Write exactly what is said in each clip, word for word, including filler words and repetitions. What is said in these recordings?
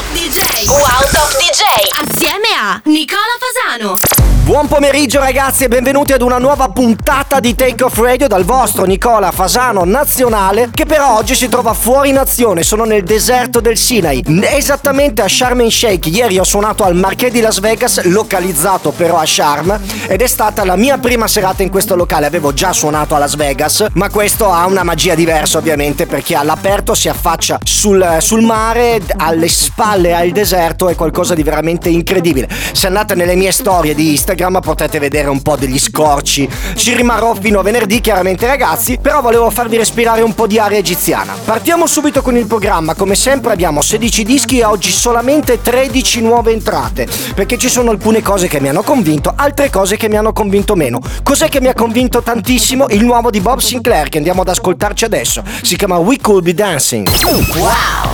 Top D J. Wow Top D J assieme a Nicola Fasano. Buon pomeriggio ragazzi e benvenuti ad una nuova puntata di Takeoff Radio dal vostro Nicola Fasano nazionale, che però oggi si trova fuori nazione. Sono nel deserto del Sinai, esattamente a Sharm el Sheikh. Ieri ho suonato al Marché di Las Vegas, localizzato però a Sharm, ed è stata la mia prima serata in questo locale. Avevo già suonato a Las Vegas, ma questo ha una magia diversa ovviamente, perché all'aperto si affaccia sul, sul mare, alle spalle al deserto. È qualcosa di veramente incredibile. Se andate nelle mie storie di Instagram potete vedere un po' degli scorci. Ci rimarrò fino a venerdì chiaramente ragazzi, però volevo farvi respirare un po' di aria egiziana. Partiamo subito con il programma. Come sempre abbiamo sedici dischi e oggi solamente tredici nuove entrate, perché ci sono alcune cose che mi hanno convinto, altre cose che mi hanno convinto meno. Cos'è che mi ha convinto tantissimo? Il nuovo di Bob Sinclair, che andiamo ad ascoltarci adesso. Si chiama We Could Be Dancing. Wow.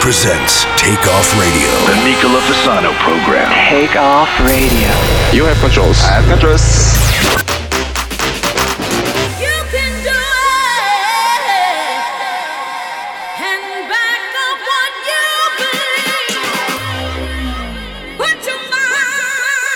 Presents Takeoff Radio. The Nicola Fasano program. Takeoff Radio. You have controls. I have controls. You can do it. And back up what you believe. Put your mind. You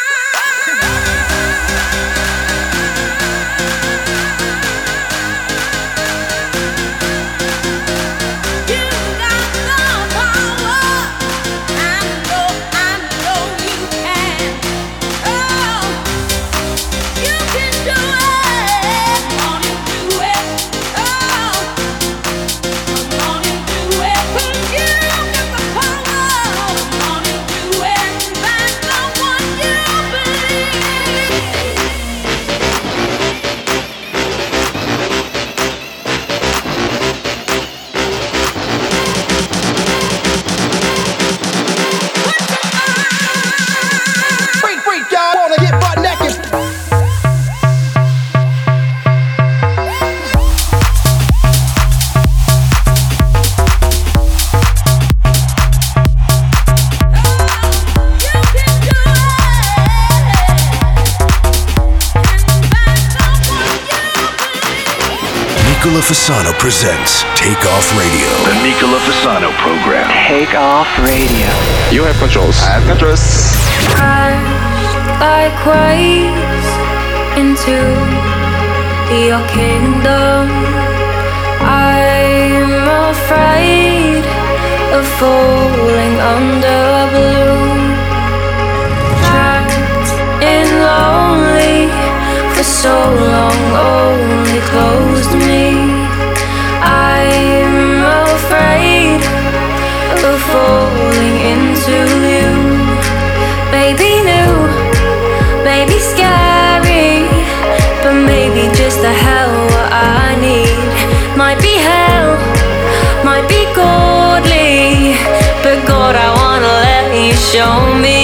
Nicola Fasano presents Takeoff Radio. The Nicola Fasano program. Takeoff Radio. You have controls. I have controls. Crashed like waves into your kingdom. I'm afraid of falling under a balloon. Trapped in lonely for so long, only closed me. I'm afraid of falling into you. Maybe new, maybe scary, but maybe just the hell what I need. Might be hell, might be godly, but God, I wanna let you show me.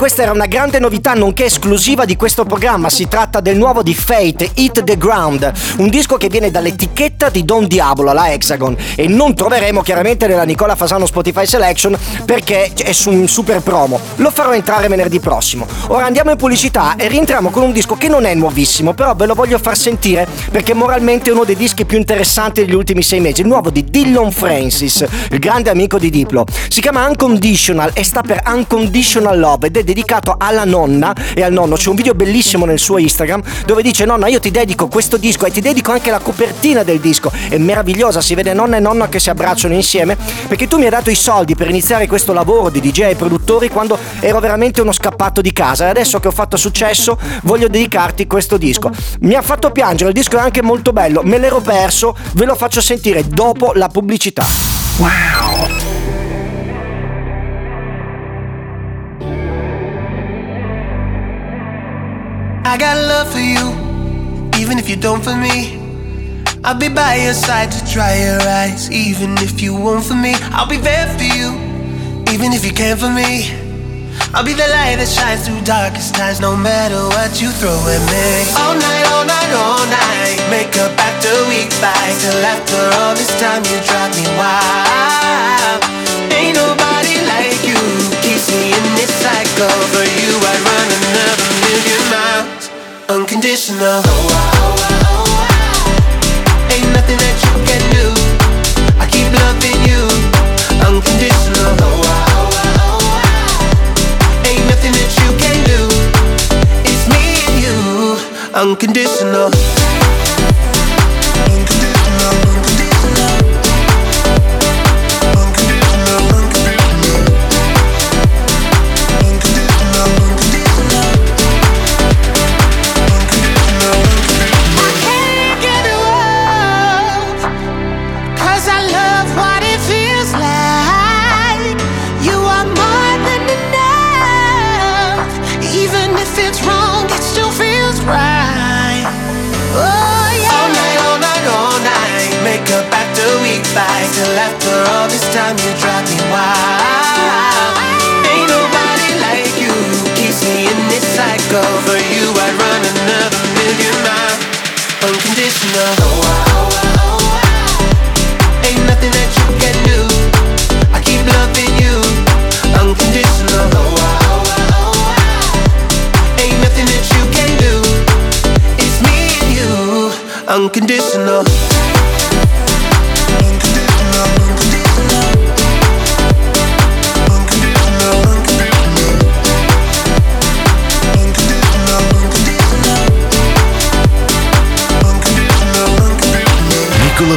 Questa era una grande novità nonché esclusiva di questo programma. Si tratta del nuovo di Fate, Hit The Ground, un disco che viene dall'etichetta di Don Diablo, la Hexagon, e non troveremo chiaramente nella Nicola Fasano Spotify Selection perché è su un super promo. Lo farò entrare venerdì prossimo. Ora andiamo in pubblicità e rientriamo con un disco che non è nuovissimo, però ve lo voglio far sentire perché moralmente è uno dei dischi più interessanti degli ultimi sei mesi, il nuovo di Dylan Francis, il grande amico di Diplo. Si chiama Unconditional e sta per Unconditional Love ed è dedicato alla nonna e al nonno. C'è un video bellissimo nel suo Instagram dove dice: nonna, io ti dedico questo disco e ti dedico anche la copertina del disco, è meravigliosa, si vede nonna e nonno che si abbracciano insieme, perché tu mi hai dato i soldi per iniziare questo lavoro di D J e produttori quando ero veramente uno scappato di casa, e adesso che ho fatto successo voglio dedicarti questo disco. Mi ha fatto piangere, il disco è anche molto bello, me l'ero perso, ve lo faccio sentire dopo la pubblicità. Wow. I got love for you, even if you don't for me. I'll be by your side to dry your eyes, even if you won't for me. I'll be there for you, even if you can't for me. I'll be the light that shines through darkest times, no matter what you throw at me. All night, all night, all night, make up after weeks by, till after all this time you drive me wild. Ain't nobody like you, keeps me in this cycle. For you I'd run another million miles. Unconditional. Oh, oh, oh, oh. Ain't nothing that you can do. I keep loving you. Unconditional. Oh, oh, oh, oh. Ain't nothing that you can do. It's me and you. unconditional. Unconditional. Nicola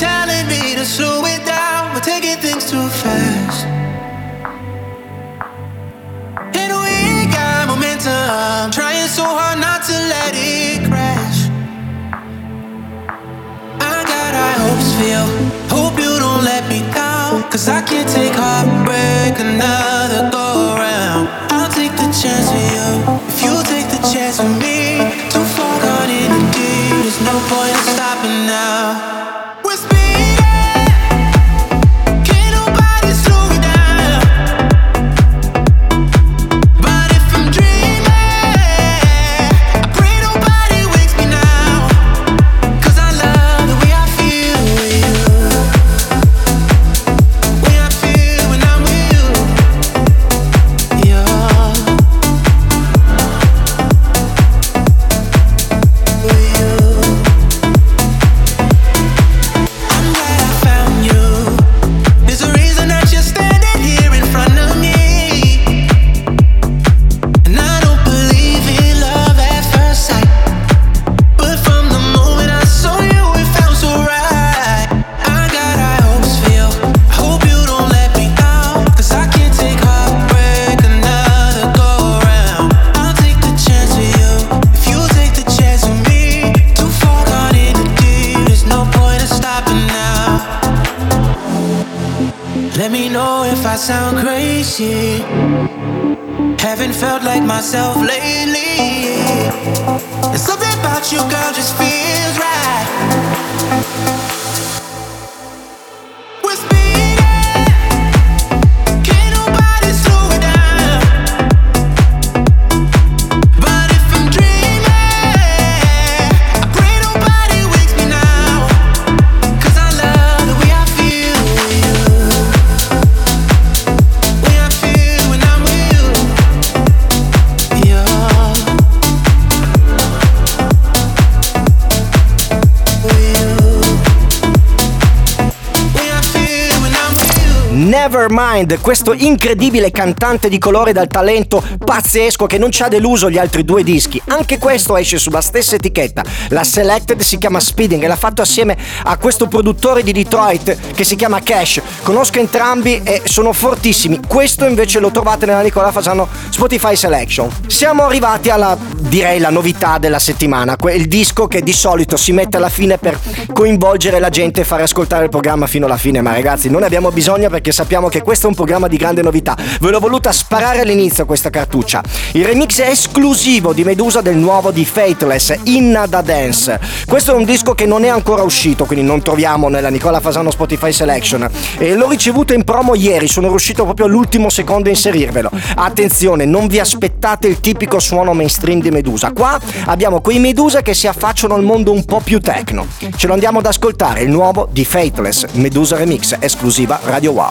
telling me to slow it down. We're taking things too fast. I'm trying so hard not to let it crash. I got high hopes for you. Hope you don't let me down, 'cause I can't take heartbreak another go around. I'll take the chance for you if you take the chance for me. Too far gone in the deep, there's no point in stopping now. Nevermind, questo incredibile cantante di colore dal talento pazzesco che non ci ha deluso gli altri due dischi. Anche questo esce sulla stessa etichetta, la Selected, si chiama Speeding e l'ha fatto assieme a questo produttore di Detroit che si chiama Cash. Conosco entrambi e sono fortissimi. Questo invece lo trovate nella Nicola Fasano Spotify Selection. Siamo arrivati alla, direi, la novità della settimana, il disco che di solito si mette alla fine per coinvolgere la gente e fare ascoltare il programma fino alla fine, ma ragazzi non ne abbiamo bisogno perché sappiamo che questo è un programma di grande novità. Ve l'ho voluta sparare all'inizio questa cartuccia. Il remix è esclusivo di Medusa del nuovo di Faithless, Inna da Dance. Questo è un disco che non è ancora uscito, quindi non troviamo nella Nicola Fasano Spotify Selection, e l'ho ricevuto in promo ieri, sono riuscito proprio all'ultimo secondo a inserirvelo. Attenzione, non vi aspettate il tipico suono mainstream di Medusa, qua abbiamo quei Medusa che si affacciano al mondo un po' più techno. Ce lo andiamo ad ascoltare, il nuovo di Faithless, Medusa Remix, esclusiva Radio Wow.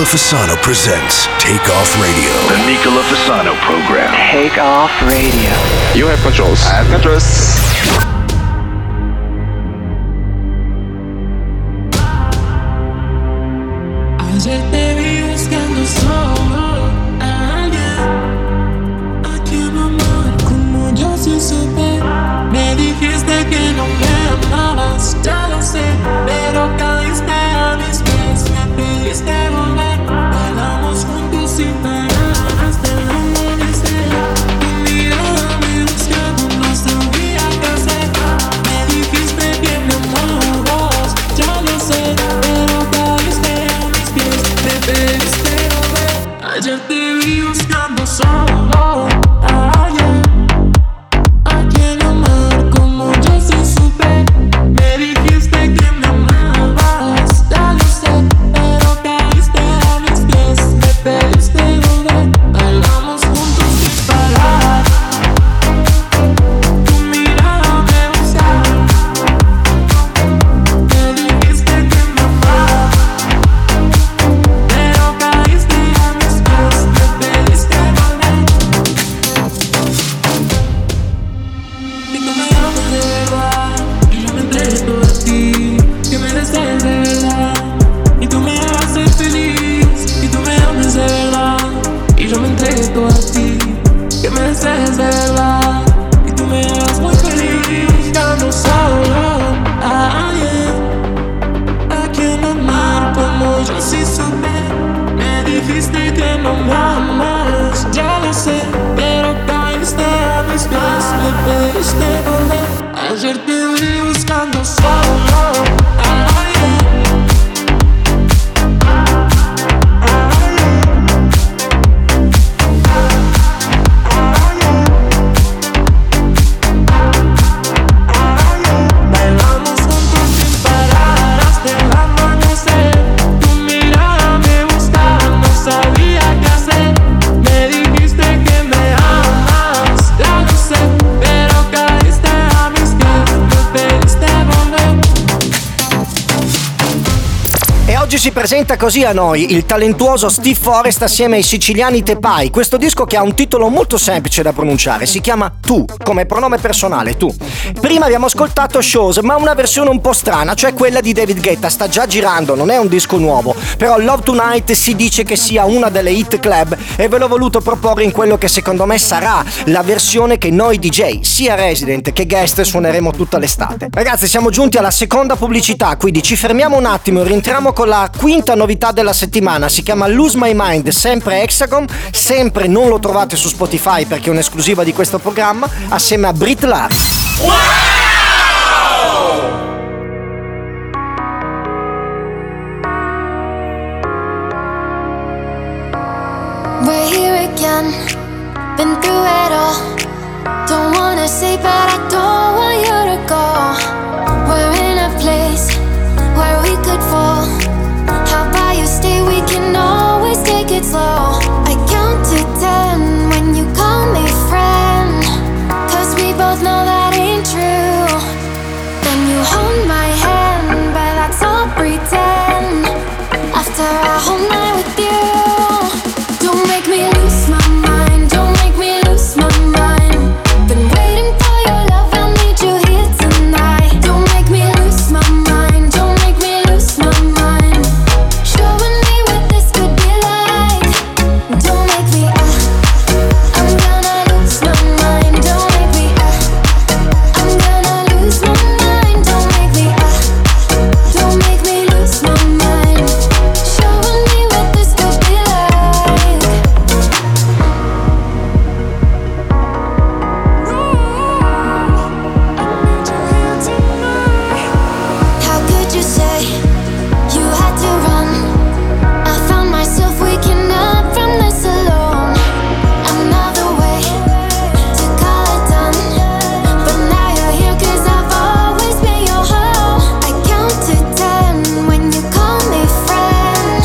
Fasano presents Takeoff Radio. The Nicola Fasano program. Takeoff Radio. You have controls. I have controls. Stay on my certi buscando solo si presenta così a noi il talentuoso Steve Forrest assieme ai siciliani Tepai. Questo disco che ha un titolo molto semplice da pronunciare, si chiama Tu, come pronome personale, tu. Prima abbiamo ascoltato Shows, ma una versione un po' strana, cioè quella di David Guetta, sta già girando, non è un disco nuovo, però Love Tonight si dice che sia una delle hit club e ve l'ho voluto proporre in quello che secondo me sarà la versione che noi D J, sia resident che guest, suoneremo tutta l'estate. Ragazzi, siamo giunti alla seconda pubblicità, quindi ci fermiamo un attimo e rientriamo con la quinta novità della settimana. Si chiama Lose My Mind, sempre Hexagon, sempre non lo trovate su Spotify perché è un'esclusiva di questo programma, assieme a Brit Lari. Wow! We're here again, been through it all, don't wanna say but I don't want you to go. We're in a place where we could fall. How about you stay, we can always take it slow. I count to ten when you call me friend, cause we both know that ain't true. Then you hold my hand, but that's all pretend. After a whole night with you, don't make me lose my mind, don't make me lose my mind. Been waiting for your love, I need you here tonight. Don't make me lose my mind, don't make me lose my mind. Showing me what this could be like. Don't make me, uh, I'm gonna lose my mind. Don't make me, uh, I'm gonna lose my mind. Don't make me, uh, don't make me lose my mind. Showing me what this could be like. How could you say you had to run? I found myself waking up from this alone. Another way to call it done, but now you're here cause I've always been your home. I count to ten when you call me friend,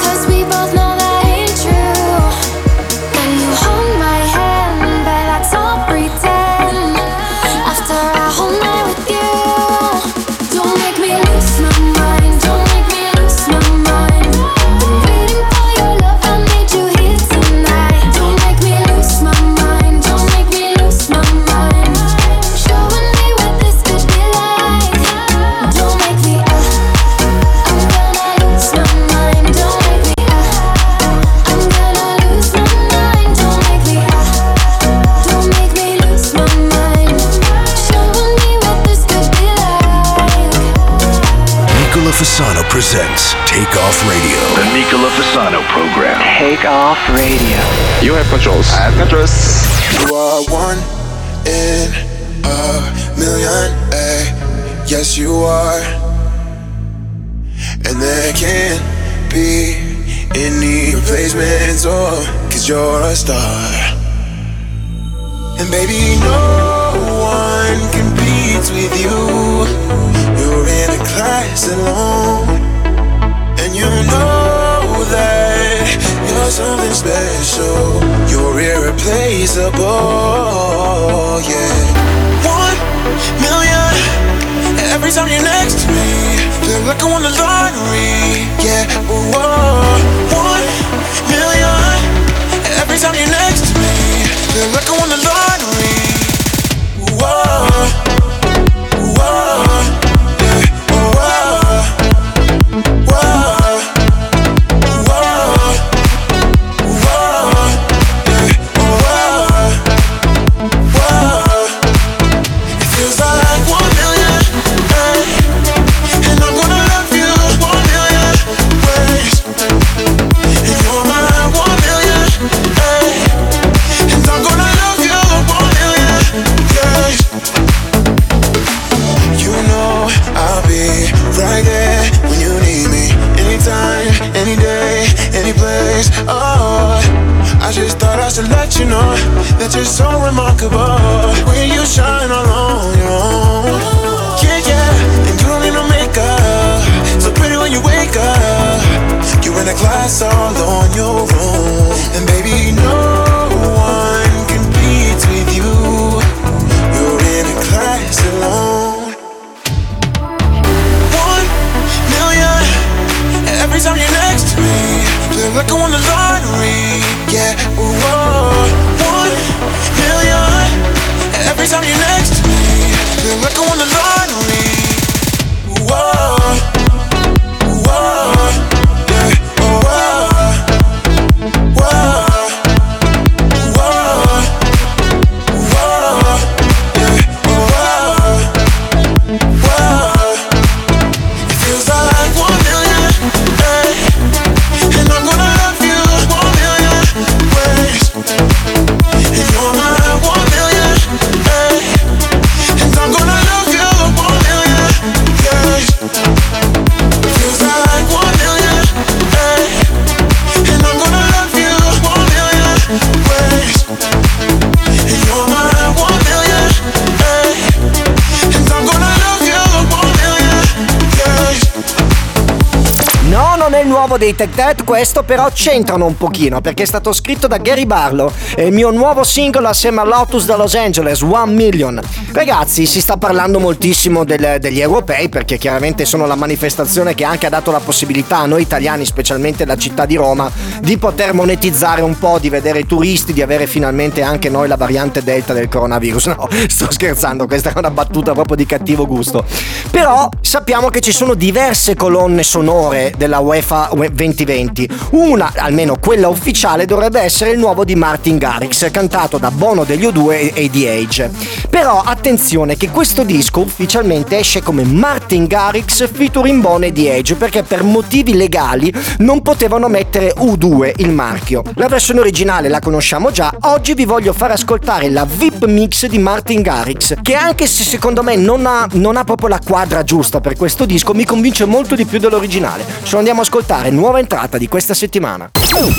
cause we both know that ain't true. Then you hold my hand, but that's all pretend. After a whole night with you, don't make me lose my mind, don't make me lose my mind. Been waiting for your love, I need you here tonight. Don't make me lose my mind, don't make me lose my mind. Showing me what this could be like. Don't make me, uh, I'm gonna lose my mind. Don't make me, uh, I'm gonna lose my mind. Don't make me, uh, don't make me lose my mind. Showing me what this could be like. Nicola Fasano presents Takeoff Radio. The Nicola Fasano program. Take off radio. You have controls. I have controls. You are one in a million, eh? Yes, you are. And there can't be any replacements, oh, cause you're a star. And baby, no one competes with you. You're in a class alone. And you know that you're something special. You're irreplaceable, yeah. One million. Every time you're next to me, feel like I won the lottery, yeah. Whoa. One million. Every time you're next to me, feel like I won the lottery. Whoa. Whoa. Yeah. Whoa. Whoa. know that you're so remarkable. When you shine all on your own, yeah, yeah, and you don't need no makeup. So pretty when you wake up, you're in a class all on your own. And baby, no one competes with you. You're in a class alone. One million, every time you're next to me, play like I won the lottery. Yeah, whoa, one million. Every time you're next to me, feel like I won the lottery. Whoa, whoa, yeah, whoa, whoa, whoa, whoa, yeah, whoa, whoa. It feels like one million, hey, and I'm gonna love you one million ways, and you're my one million, hey, and I'm gonna love you one million, yes. It feels like one million, hey, and I'm gonna love you one million ways, and you're my one million, hey, and I'm gonna love you one million, yes. No, non è il nuovo dei Tech That, questo però c'entrano un pochino perché è stato scritto da Gary Barlow. È il mio nuovo singolo assieme a Lotus da Los Angeles, One Million. Ragazzi, si sta parlando moltissimo del- degli europei perché chiaramente sono la manifestazione che anche ha dato la possibilità a noi italiani, specialmente la città di Roma, di poter monetizzare un po', di vedere i turisti, di avere finalmente anche noi la variante delta del coronavirus. No, sto scherzando, questa era una battuta proprio di cattivo gusto. Però sappiamo che ci sono diverse colonne sonore della UEFA duemilaventi. Una, almeno quella ufficiale, dovrebbe essere il nuovo di Martin Garrix, cantato da Bono degli U due e The Edge. Però attenzione che questo disco ufficialmente esce come Martin Garrix featuring Bono e The Edge, perché per motivi legali non potevano mettere U due il marchio. La versione originale la conosciamo già. Oggi vi voglio far ascoltare la V I P mix di Martin Garrix, che anche se secondo me non ha, non ha proprio la quadra giusta per questo disco, mi convince molto di più dell'originale. Ci andiamo ad ascoltare, nuova entrata di questa settimana.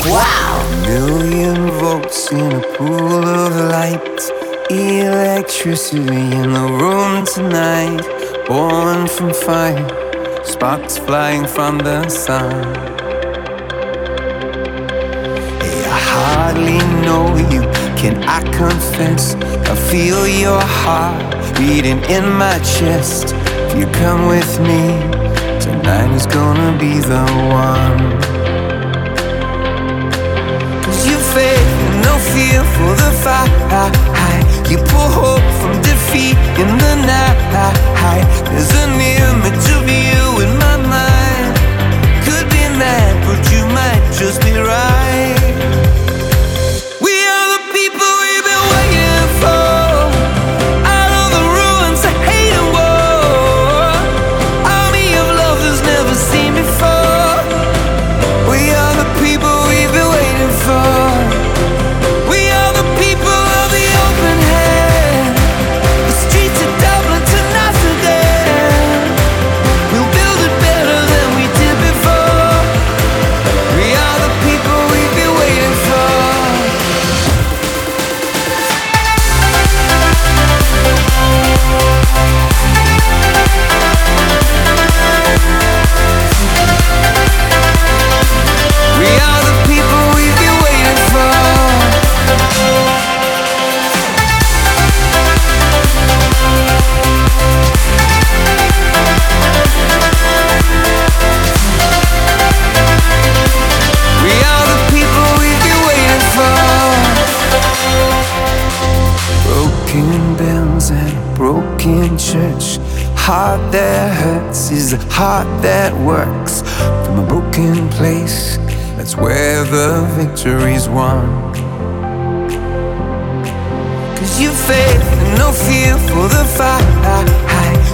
Wow! A million volts in a pool of light, electricity in the room tonight, born from fire, sparks flying from the sun. Hey, I hardly know you, can I confess? I feel your heart beating in my chest. If you come with me, tonight is gonna be the one. 'Cause you faith and no fear for the fight. You pull hope from defeat in the night. There's an image of you in my mind. Could be mad, but you might just be right. We are the people we've been waiting for. Heart that hurts is the heart that works. From a broken place, that's where the victory's won. 'Cause you faith and no fear for the fight.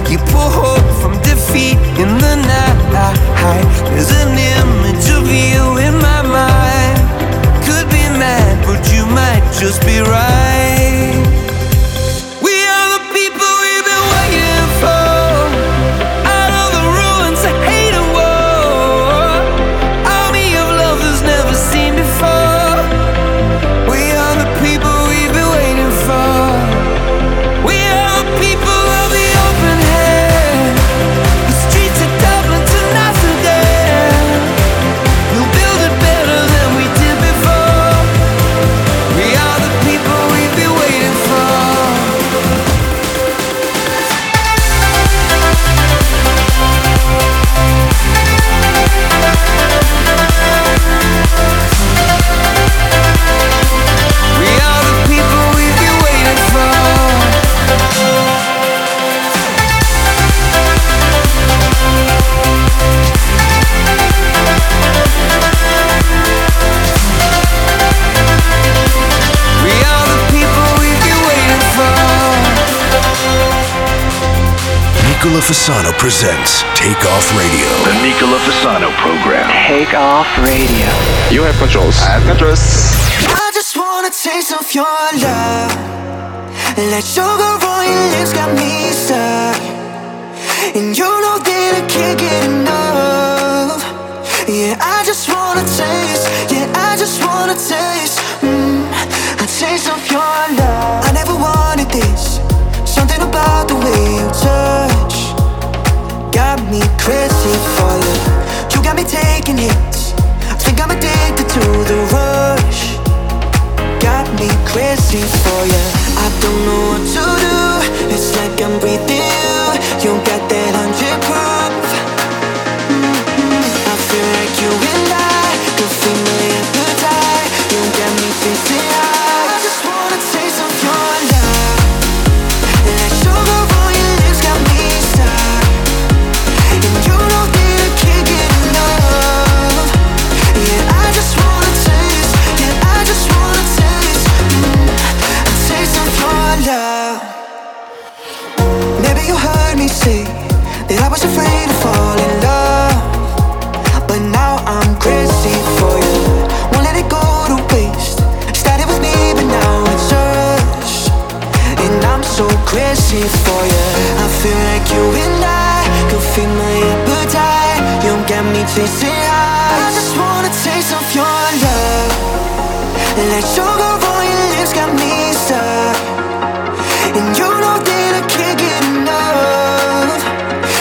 You pull hope from defeat in the night. There's an image of you in my mind. Could be mad, but you might just be right. We are the people we've been waiting for. People Nicola Fasano presents Takeoff Radio. The Nicola Fasano program. Takeoff Radio. You have controls. I have controls. I just want a taste of your love. Let sugar on your lips got me stuck. And you know that I can't get enough. Yeah, I just want a taste. Yeah, I just want a taste. Mm, a taste of your love. I never wanted this. Something about the way you touch got me crazy for you. You got me taking hits. I think I'm addicted to the rush. Got me crazy for you. I don't know what to do. It's like I'm breathing you. You got that hundred proof. Mm-hmm. I feel like you and I could feel me at the time. You got me facing high. I just wanna taste of your love. Say that I was afraid to fall in love, but now I'm crazy for you. Won't let it go to waste. Started with me, but now it's us, and I'm so crazy for you. I feel like you and I could feed my appetite. You got me chasing high. I just want a taste of your love. Let sugar on your lips got me stuck, and you know that I can't get enough.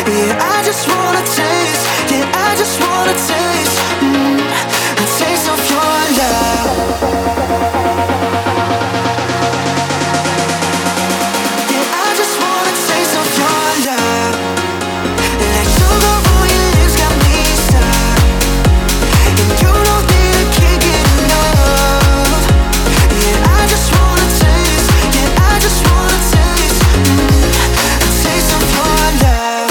Yeah, I just wanna taste. Yeah, I just wanna taste. Mm, a taste of your love. Yeah, I just wanna taste of your love. Like sugar on your lips got me stuck, and you know that I can't get enough. Yeah, I just wanna taste. Yeah, I just wanna taste. Mm, a taste of your love.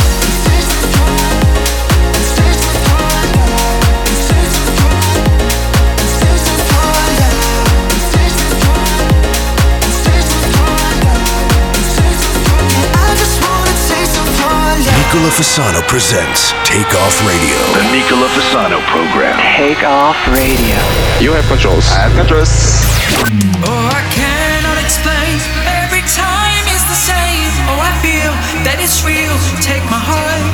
Nicola Fasano presents Takeoff Radio. The Nicola Fasano program. Takeoff Radio. You have controls. I have controls. Oh, I cannot explain. Every time it's the same. Oh, I feel that it's real. Take my heart.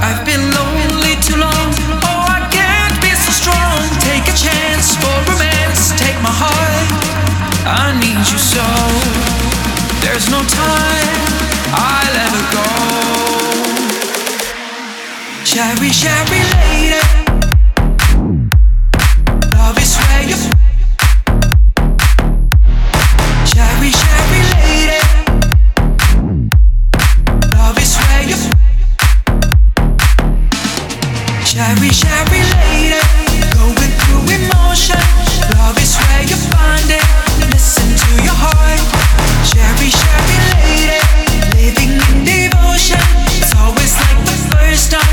I've been lonely too long. Oh, I can't be so strong. Take a chance for romance. Take my heart. I need you so. There's no time. I'll ever go. Cherry, cherry lady. Love is where you. Cherry, cherry lady. Love is where you. Cherry, cherry lady. Going through emotion. Love is where you find it. Listen to your heart. Cherry, cherry lady. Living in devotion. It's always like the first time.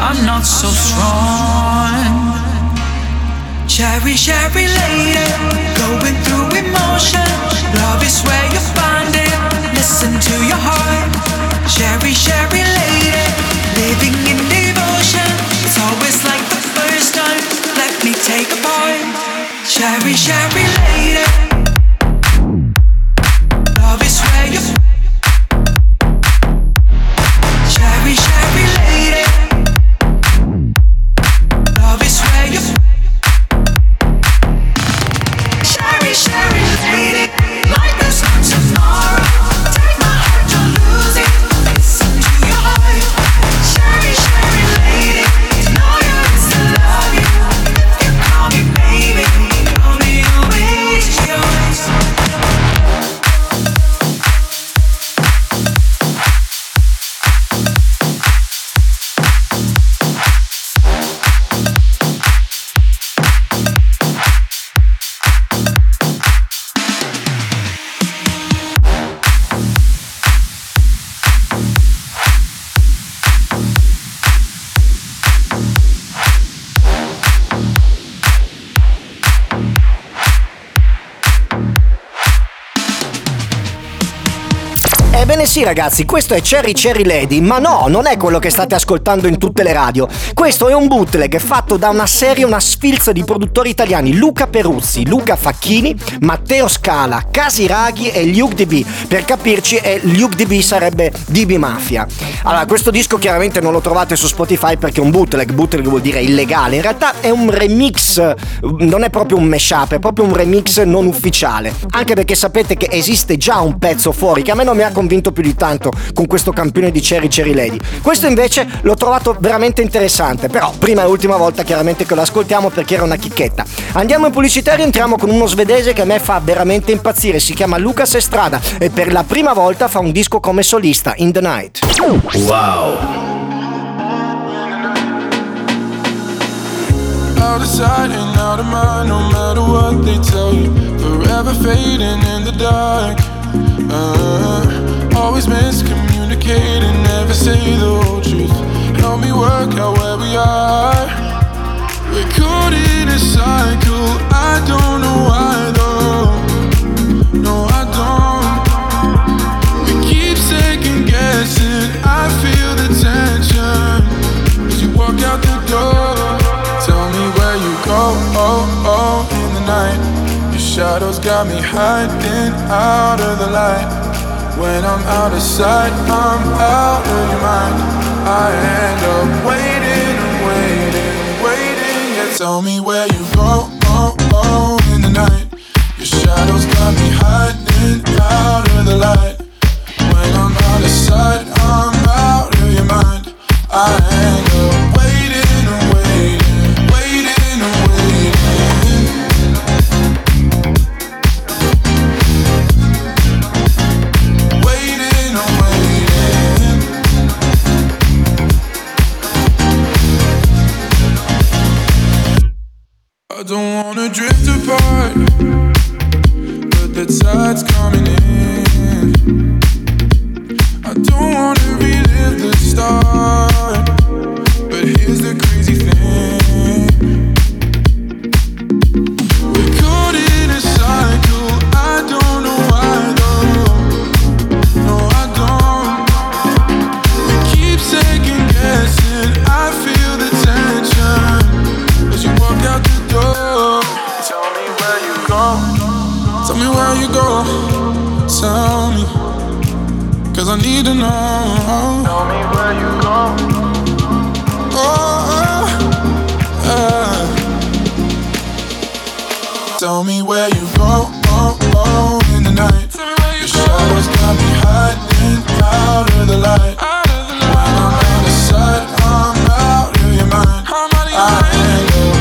I'm not so strong. Cherry, cherry lady. Going through emotion. Love is where you find it. Listen to your heart. Cherry, cherry lady. Living in devotion. It's always like the first time. Let me take a bite. Cherry, cherry lady. Lady. Ebbene sì ragazzi, questo è Cherry Cherry Lady, ma no, non è quello che state ascoltando in tutte le radio. Questo è un bootleg fatto da una serie, una sfilza di produttori italiani: Luca Peruzzi, Luca Facchini, Matteo Scala, Casi Raghi e LukeDB. Per capirci, è LukeDB sarebbe D B Mafia. Allora, questo disco chiaramente non lo trovate su Spotify perché è un bootleg, bootleg vuol dire illegale. In realtà è un remix, non è proprio un mashup, è proprio un remix non ufficiale. Anche perché sapete che esiste già un pezzo fuori che a me non mi ha convinto più di tanto con questo campione di Cherry Cherry Lady. Questo invece l'ho trovato veramente interessante, però prima e ultima volta chiaramente che lo ascoltiamo perché era una chicchetta. Andiamo in pubblicità e rientriamo con uno svedese che a me fa veramente impazzire, si chiama Lucas Estrada e per la prima volta fa un disco come solista, In The Night. Wow! Out of sight and out of mind, no matter what they tell you. Forever fading in the dark. uh, Always miscommunicating, never say the whole truth. Help me work out where we are. We're caught in a cycle, I don't know why though. No, I don't. We keep second guessing, I feel the tension as you walk out the door. Tell me where you go, oh, oh, in the night. Your shadows got me hiding out of the light. When I'm out of sight, I'm out of your mind. I end up waiting, waiting, waiting. Yeah, tell me where you go, oh, oh, in the night. Your shadows got me hiding out of the light. When I'm out of sight, I'm out of your mind. I end up waiting, waiting. I don't wanna drift apart, but the tide's coming in. I don't wanna relive the start, but here's the crazy thing. We're caught in a cycle, I don't know why though. No, I don't. We keep second guessing, I feel the tension as you walk out the door. Tell me where you go. Tell me where you go. Tell me, cause I need to know. Tell me where you go. Oh, yeah. Tell me where you go, oh, oh, in the night. Your shadows got me hiding out of the light. When I'm out of sight, I'm out of your mind. I ain't no way.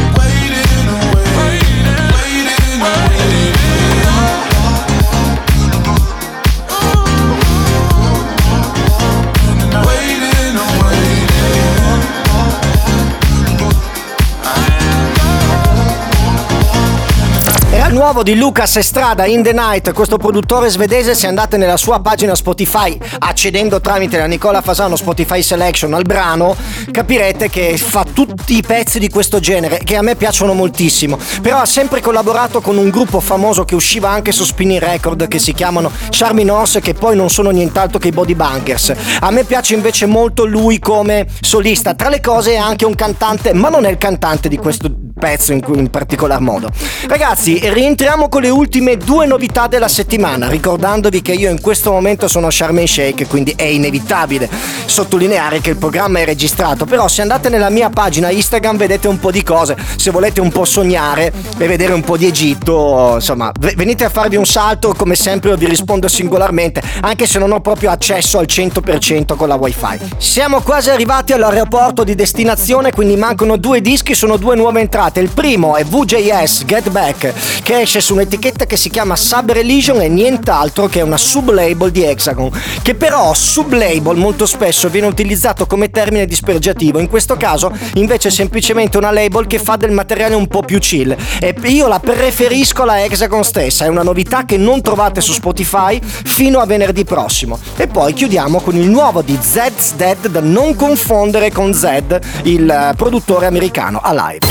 Nuovo di Lucas Estrada, In The Night. Questo produttore svedese, se andate nella sua pagina Spotify accedendo tramite la Nicola Fasano Spotify Selection al brano, capirete che fa tutti i pezzi di questo genere che a me piacciono moltissimo, però ha sempre collaborato con un gruppo famoso che usciva anche su Spinning Record che si chiamano Sharm el Sheikh, che poi non sono nient'altro che i Body Bangers. A me piace invece molto lui come solista, tra le cose è anche un cantante, ma non è il cantante di questo pezzo in, in particolar modo. Ragazzi, rientriamo con le ultime due novità della settimana, ricordandovi che io in questo momento sono Sharm el Sheikh, quindi è inevitabile sottolineare che il programma è registrato, però se andate nella mia pagina Instagram vedete un po' di cose, se volete un po' sognare e vedere un po' di Egitto, insomma venite a farvi un salto. Come sempre io vi rispondo singolarmente, anche se non ho proprio accesso al cento per cento con la wifi. Siamo quasi arrivati all'aeroporto di destinazione, quindi mancano due dischi, sono due nuove entrate. Il primo è V J S Get Back, che esce su un'etichetta che si chiama Sub Religion e nient'altro che è una sublabel di Hexagon, che però sublabel molto spesso viene utilizzato come termine dispregiativo. In questo caso invece è semplicemente una label che fa del materiale un po' più chill e io la preferisco alla Hexagon stessa. È una novità che non trovate su Spotify fino a venerdì prossimo. E poi chiudiamo con il nuovo di Zed's Dead, da non confondere con Zed, il produttore americano Alive.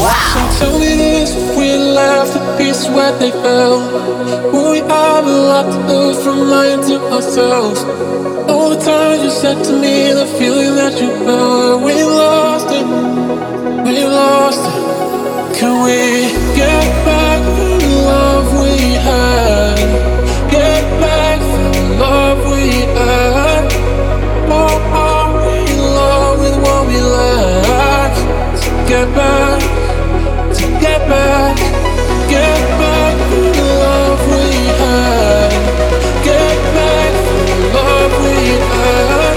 Wow. So tell me this, will left a piece where they fell. Who we are, we love to lose from lying to ourselves. All the times you said to me the feeling that you felt, we lost it, we lost it. Can we get back from the love we had? Get back from the love we had. Or are we in love with what we lack? So get back. Get back, get back to the love we had. Get back to the love we had.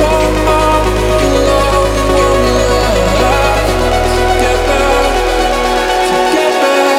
One more to love and one we had. Get back, get back.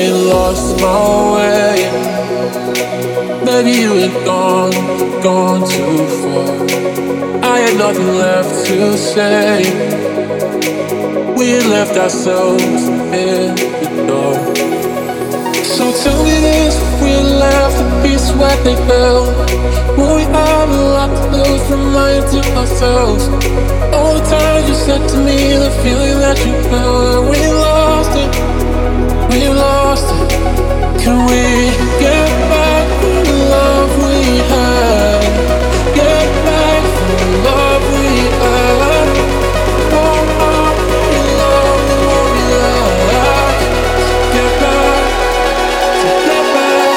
I lost my way. Maybe you had gone, gone too far. I had nothing left to say. We had left ourselves in the dark. So tell me this, we left a piece where they fell. Will we have a lot to lose from lying to ourselves? All the times you said to me the feeling that you felt, we lost it. We lost it. Can we get back to the love we had? Get back to the love we had. What are we love and what we lack? Get back to get back.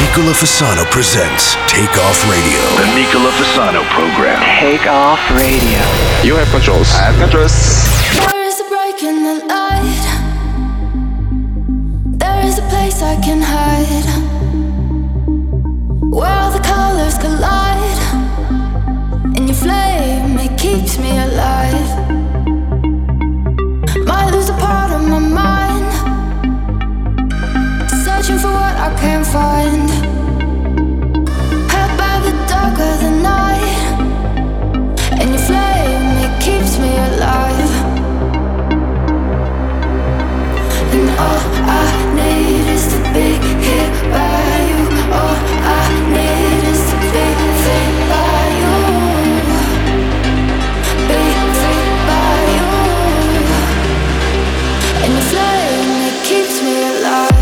Nicola Fasano presents Takeoff Radio. The Nicola Fasano program. Takeoff Radio. You have controls. I have controls. There is a break in the light. There is a place I can hide. Where all the colors collide. And your flame, it keeps me alive. Might lose a part of my mind. Searching for what I can't find. Held by the dark of the night. And your flame, it keeps me alive. And all I need is to be here by you. All I need is to be saved by you. Be saved by you. And your flame, it keeps me alive.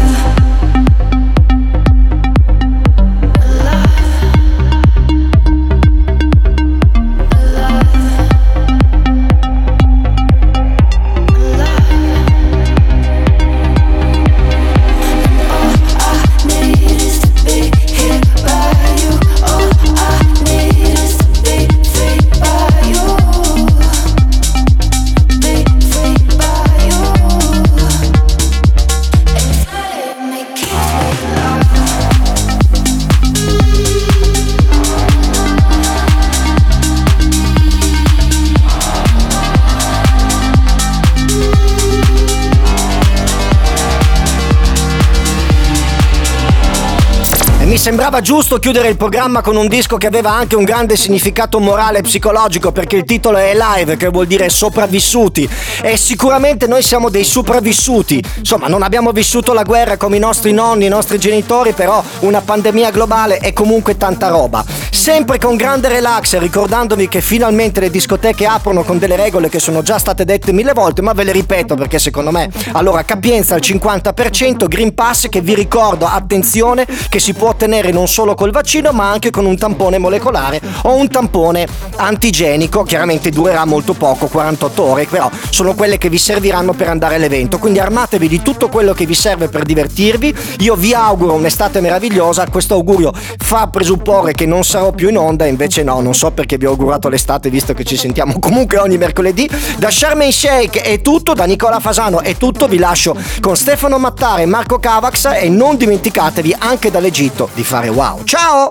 Sembrava giusto chiudere il programma con un disco che aveva anche un grande significato morale e psicologico, perché il titolo è Alive, che vuol dire sopravvissuti, e sicuramente noi siamo dei sopravvissuti. Insomma, non abbiamo vissuto la guerra come i nostri nonni, i nostri genitori, però una pandemia globale è comunque tanta roba. Sempre con grande relax, ricordandovi che finalmente le discoteche aprono con delle regole che sono già state dette mille volte, ma ve le ripeto perché secondo me, allora, capienza al cinquanta per cento, Green Pass, che vi ricordo, attenzione, che si può ottenere ottenere non solo col vaccino ma anche con un tampone molecolare o un tampone antigenico. Chiaramente durerà molto poco, quarantotto ore, però sono quelle che vi serviranno per andare all'evento, quindi armatevi di tutto quello che vi serve per divertirvi. Io vi auguro un'estate meravigliosa. Questo augurio fa presupporre che non sarò più in onda, invece no, non so perché vi ho augurato l'estate visto che ci sentiamo comunque ogni mercoledì. Da Sharm el Sheikh è tutto, da Nicola Fasano è tutto, vi lascio con Stefano Mattare e Marco Cavax e non dimenticatevi anche dall'Egitto di fare wow. Ciao!